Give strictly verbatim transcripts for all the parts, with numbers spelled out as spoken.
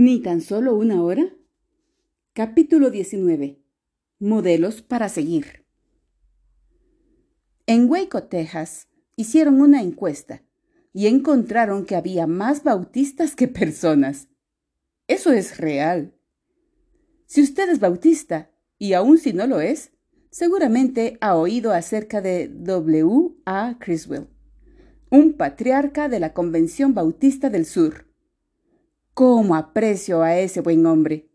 ¿Ni tan solo una hora? Capítulo diecinueve. Modelos para seguir. En Waco, Texas, hicieron una encuesta y encontraron que había más bautistas que personas. Eso es real. Si usted es bautista, y aun si no lo es, seguramente ha oído acerca de W. A. Criswell, un patriarca de la Convención Bautista del Sur. ¡Cómo aprecio a ese buen hombre!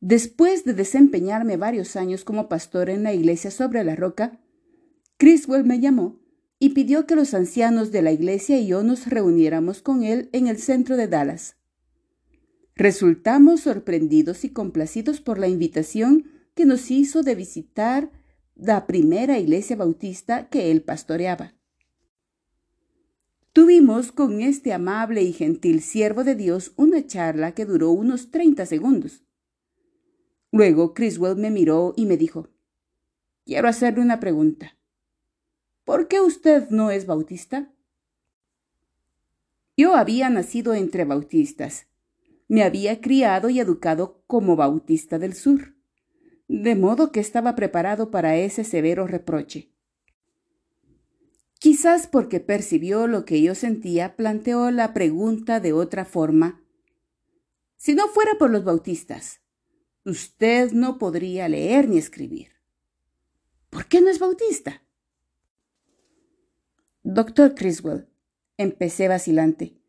Después de desempeñarme varios años como pastor en la iglesia sobre la roca, Criswell me llamó y pidió que los ancianos de la iglesia y yo nos reuniéramos con él en el centro de Dallas. Resultamos sorprendidos y complacidos por la invitación que nos hizo de visitar la primera iglesia bautista que él pastoreaba. Tuvimos con este amable y gentil siervo de Dios una charla que duró unos treinta segundos. Luego Criswell me miró y me dijo: «Quiero hacerle una pregunta. ¿Por qué usted no es bautista?» Yo había nacido entre bautistas. Me había criado y educado como bautista del sur, de modo que estaba preparado para ese severo reproche. Quizás porque percibió lo que yo sentía, planteó la pregunta de otra forma. «Si no fuera por los bautistas, usted no podría leer ni escribir. ¿Por qué no es bautista?» «Doctor Criswell», empecé vacilante,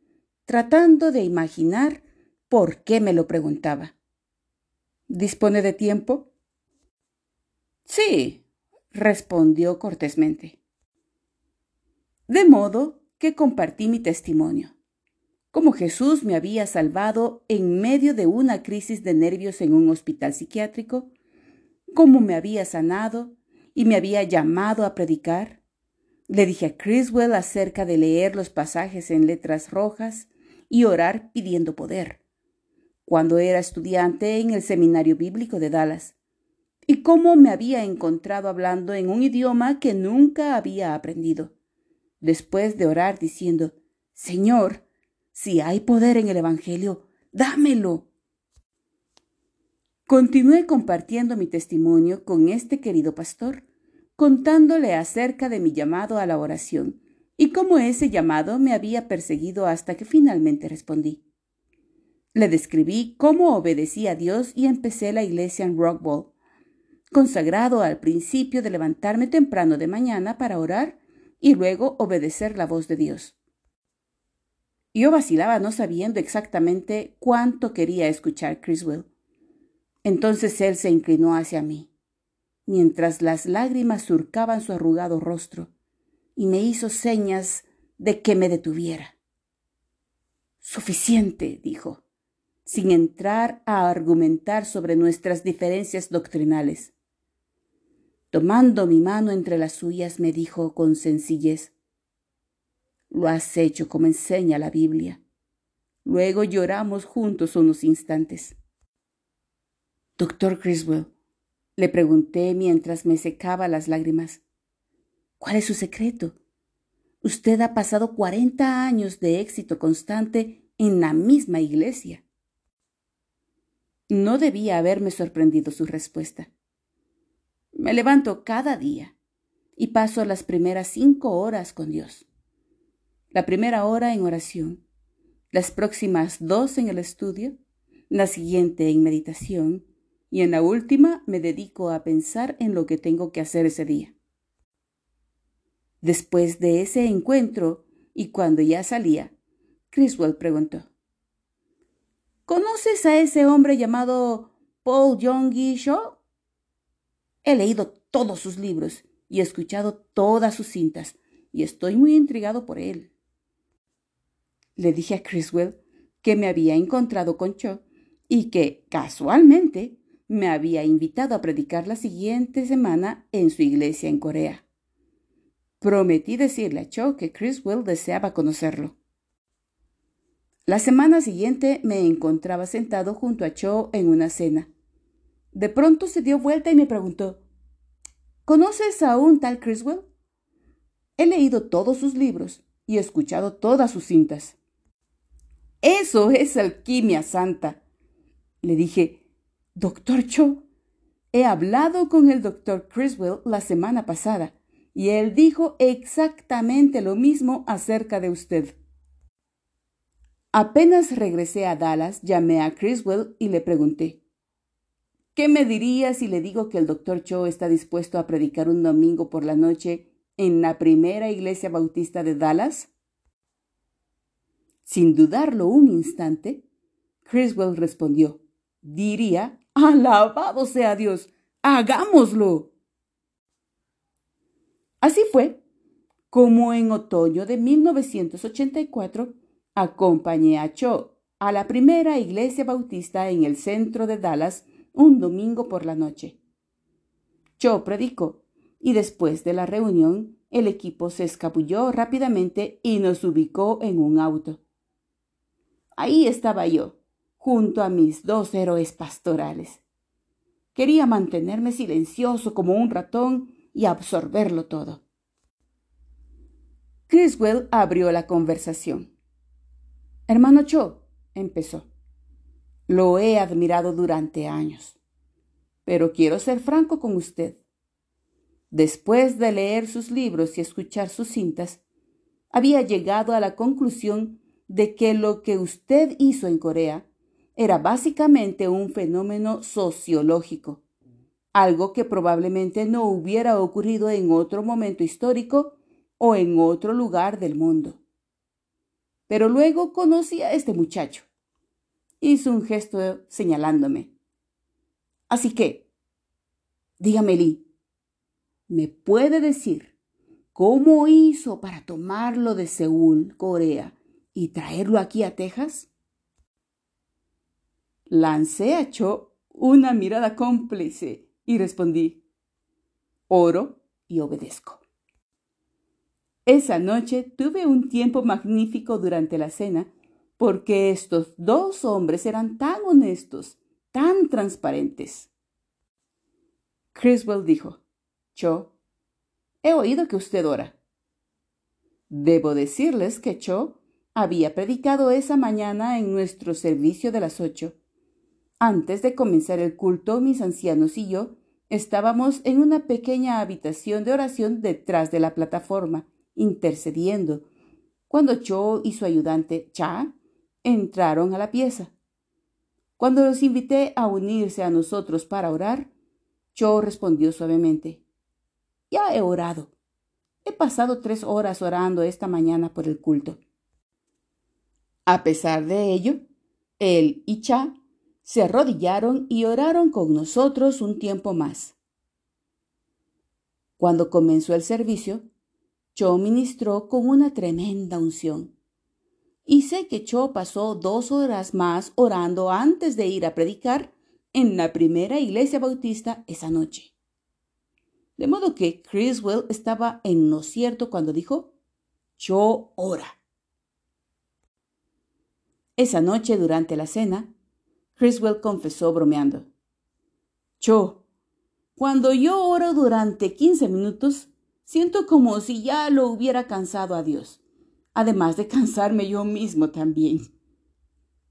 tratando de imaginar por qué me lo preguntaba. «¿Dispone de tiempo?» «Sí», respondió cortésmente. De modo que compartí mi testimonio, cómo Jesús me había salvado en medio de una crisis de nervios en un hospital psiquiátrico, cómo me había sanado y me había llamado a predicar. Le dije a Criswell acerca de leer los pasajes en letras rojas y orar pidiendo poder, cuando era estudiante en el seminario bíblico de Dallas, y cómo me había encontrado hablando en un idioma que nunca había aprendido, después de orar diciendo: «Señor, si hay poder en el Evangelio, dámelo». Continué compartiendo mi testimonio con este querido pastor, contándole acerca de mi llamado a la oración y cómo ese llamado me había perseguido hasta que finalmente respondí. Le describí cómo obedecí a Dios y empecé la iglesia en Rockwall, consagrado al principio de levantarme temprano de mañana para orar y luego obedecer la voz de Dios. Yo vacilaba no sabiendo exactamente cuánto quería escuchar Criswell. Entonces él se inclinó hacia mí, mientras las lágrimas surcaban su arrugado rostro, y me hizo señas de que me detuviera. «Suficiente», dijo, sin entrar a argumentar sobre nuestras diferencias doctrinales. Tomando mi mano entre las suyas, me dijo con sencillez: «Lo has hecho como enseña la Biblia». Luego lloramos juntos unos instantes. «Doctor Criswell», le pregunté mientras me secaba las lágrimas, «¿cuál es su secreto? Usted ha pasado cuarenta años de éxito constante en la misma iglesia». No debía haberme sorprendido su respuesta. «Me levanto cada día y paso las primeras cinco horas con Dios. La primera hora en oración, las próximas dos en el estudio, la siguiente en meditación y en la última me dedico a pensar en lo que tengo que hacer ese día». Después de ese encuentro y cuando ya salía, Criswell preguntó: «¿Conoces a ese hombre llamado Paul Yonggi Cho? He leído todos sus libros y he escuchado todas sus cintas y estoy muy intrigado por él». Le dije a Criswell que me había encontrado con Cho y que, casualmente, me había invitado a predicar la siguiente semana en su iglesia en Corea. Prometí decirle a Cho que Criswell deseaba conocerlo. La semana siguiente me encontraba sentado junto a Cho en una cena. De pronto se dio vuelta y me preguntó: «¿Conoces a un tal Criswell? He leído todos sus libros y he escuchado todas sus cintas». Eso es alquimia santa. Le dije, doctor Cho, he hablado con el doctor Criswell la semana pasada y él dijo exactamente lo mismo acerca de usted. Apenas regresé a Dallas, llamé a Criswell y le pregunté, ¿qué me diría si le digo que el doctor Cho está dispuesto a predicar un domingo por la noche en la primera iglesia bautista de Dallas? Sin dudarlo un instante, Criswell respondió, diría, alabado sea Dios, hagámoslo. Así fue, como en otoño de mil novecientos ochenta y cuatro, acompañé a Cho a la primera iglesia bautista en el centro de Dallas un domingo por la noche. Cho predicó y después de la reunión el equipo se escabulló rápidamente y nos ubicó en un auto. Ahí estaba yo, junto a mis dos héroes pastorales. Quería mantenerme silencioso como un ratón y absorberlo todo. Criswell abrió la conversación. Hermano Cho, empezó, lo he admirado durante años, pero quiero ser franco con usted. Después de leer sus libros y escuchar sus cintas, había llegado a la conclusión de que lo que usted hizo en Corea era básicamente un fenómeno sociológico, algo que probablemente no hubiera ocurrido en otro momento histórico o en otro lugar del mundo. Pero luego conocí a este muchacho. Hizo un gesto señalándome. Así que, dígame, Lee, ¿me puede decir cómo hizo para tomarlo de Seúl, Corea, y traerlo aquí a Texas? Lancé a Cho una mirada cómplice y respondí, oro y obedezco. Esa noche tuve un tiempo magnífico durante la cena porque estos dos hombres eran tan honestos, tan transparentes. Criswell dijo, Cho, he oído que usted ora. Debo decirles que Cho había predicado esa mañana en nuestro servicio de las ocho. Antes de comenzar el culto, mis ancianos y yo estábamos en una pequeña habitación de oración detrás de la plataforma, intercediendo, cuando Cho y su ayudante Cha entraron a la pieza. Cuando los invité a unirse a nosotros para orar, Cho respondió suavemente, ya he orado. He pasado tres horas orando esta mañana por el culto. A pesar de ello, él y Cha se arrodillaron y oraron con nosotros un tiempo más. Cuando comenzó el servicio, Cho ministró con una tremenda unción. Y sé que Cho pasó dos horas más orando antes de ir a predicar en la primera iglesia bautista esa noche. De modo que Criswell estaba en lo cierto cuando dijo, Cho ora. Esa noche durante la cena, Criswell confesó bromeando, Cho, cuando yo oro durante quince minutos, siento como si ya lo hubiera cansado a Dios, además de cansarme yo mismo también.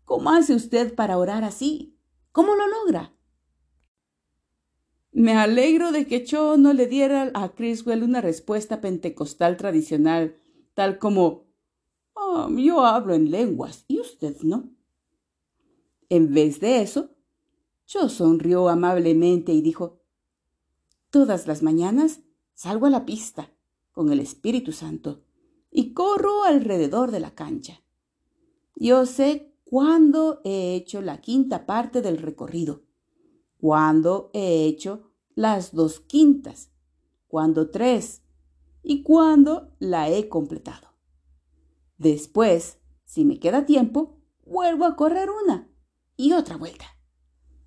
¿Cómo hace usted para orar así? ¿Cómo lo logra? Me alegro de que Cho no le diera a Criswell una respuesta pentecostal tradicional, tal como, oh, yo hablo en lenguas y usted no. En vez de eso, Cho sonrió amablemente y dijo, todas las mañanas salgo a la pista con el Espíritu Santo y corro alrededor de la cancha. Yo sé cuándo he hecho la quinta parte del recorrido, cuándo he hecho las dos quintas, cuándo tres y cuándo la he completado. Después, si me queda tiempo, vuelvo a correr una y otra vuelta,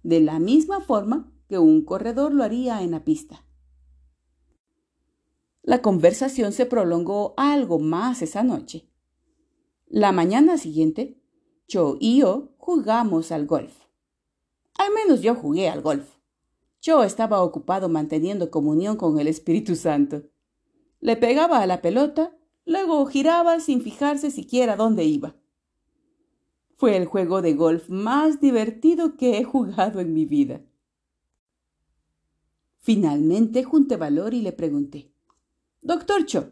de la misma forma que un corredor lo haría en la pista. La conversación se prolongó algo más esa noche. La mañana siguiente, Cho y yo jugamos al golf. Al menos yo jugué al golf. Cho estaba ocupado manteniendo comunión con el Espíritu Santo. Le pegaba a la pelota, luego giraba sin fijarse siquiera dónde iba. Fue el juego de golf más divertido que he jugado en mi vida. Finalmente junté valor y le pregunté: «Doctor Cho,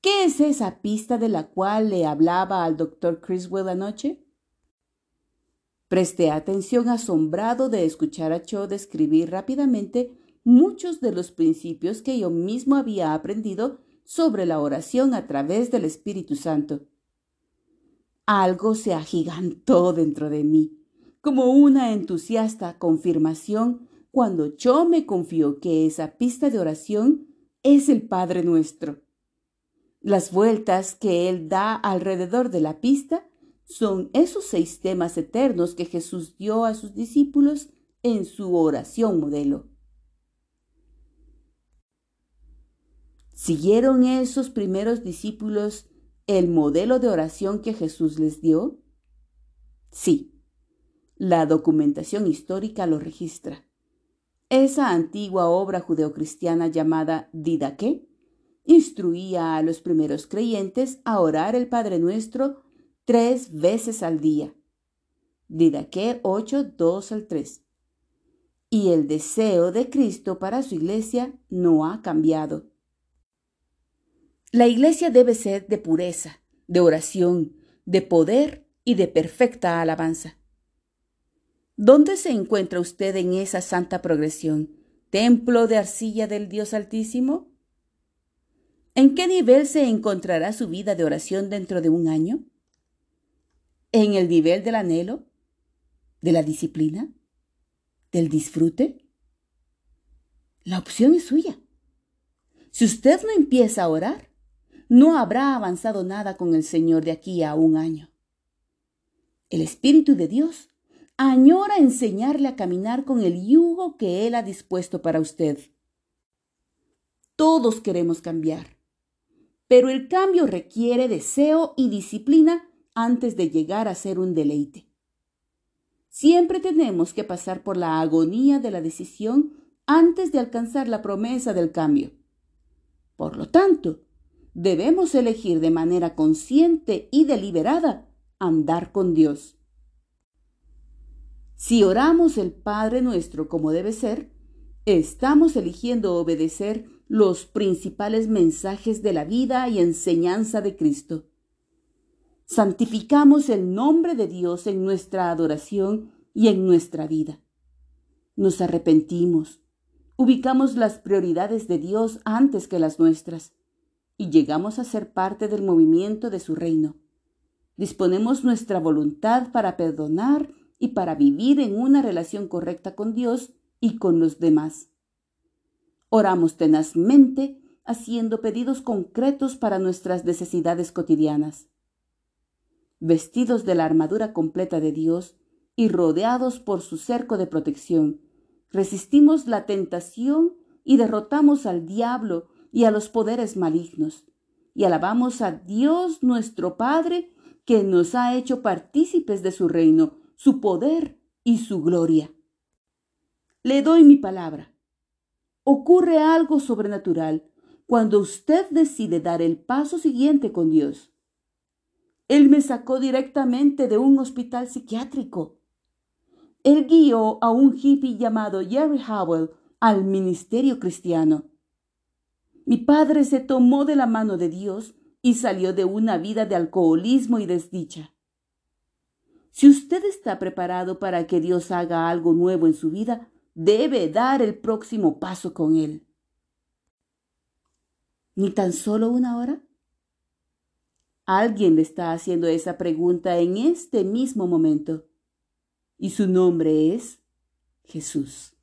¿qué es esa pista de la cual le hablaba al doctor Criswell anoche?» Presté atención asombrado de escuchar a Cho describir rápidamente muchos de los principios que yo mismo había aprendido sobre la oración a través del Espíritu Santo. Algo se agigantó dentro de mí, como una entusiasta confirmación cuando Cho me confió que esa pista de oración es el Padre Nuestro. Las vueltas que él da alrededor de la pista son esos seis temas eternos que Jesús dio a sus discípulos en su oración modelo. ¿Siguieron esos primeros discípulos el modelo de oración que Jesús les dio? Sí, la documentación histórica lo registra. Esa antigua obra judeocristiana llamada Didaqué instruía a los primeros creyentes a orar el Padre Nuestro tres veces al día. Didaqué ocho, dos al tres. Y el deseo de Cristo para su iglesia no ha cambiado. La iglesia debe ser de pureza, de oración, de poder y de perfecta alabanza. ¿Dónde se encuentra usted en esa santa progresión? ¿Templo de arcilla del Dios Altísimo? ¿En qué nivel se encontrará su vida de oración dentro de un año? ¿En el nivel del anhelo? ¿De la disciplina? ¿Del disfrute? La opción es suya. Si usted no empieza a orar, no habrá avanzado nada con el Señor de aquí a un año. El Espíritu de Dios añora enseñarle a caminar con el yugo que Él ha dispuesto para usted. Todos queremos cambiar, pero el cambio requiere deseo y disciplina antes de llegar a ser un deleite. Siempre tenemos que pasar por la agonía de la decisión antes de alcanzar la promesa del cambio. Por lo tanto, debemos elegir de manera consciente y deliberada andar con Dios. Si oramos el Padre Nuestro como debe ser, estamos eligiendo obedecer los principales mensajes de la vida y enseñanza de Cristo. Santificamos el nombre de Dios en nuestra adoración y en nuestra vida. Nos arrepentimos, ubicamos las prioridades de Dios antes que las nuestras, y llegamos a ser parte del movimiento de su reino. Disponemos nuestra voluntad para perdonar y para vivir en una relación correcta con Dios y con los demás. Oramos tenazmente, haciendo pedidos concretos para nuestras necesidades cotidianas. Vestidos de la armadura completa de Dios y rodeados por su cerco de protección, resistimos la tentación y derrotamos al diablo y a los poderes malignos, y alabamos a Dios nuestro Padre, que nos ha hecho partícipes de su reino, su poder y su gloria. Le doy mi palabra. Ocurre algo sobrenatural cuando usted decide dar el paso siguiente con Dios. Él me sacó directamente de un hospital psiquiátrico. Él guió a un hippie llamado Jerry Howell al ministerio cristiano. Mi padre se tomó de la mano de Dios y salió de una vida de alcoholismo y desdicha. Si usted está preparado para que Dios haga algo nuevo en su vida, debe dar el próximo paso con Él. ¿Ni tan solo una hora? Alguien le está haciendo esa pregunta en este mismo momento, y su nombre es Jesús.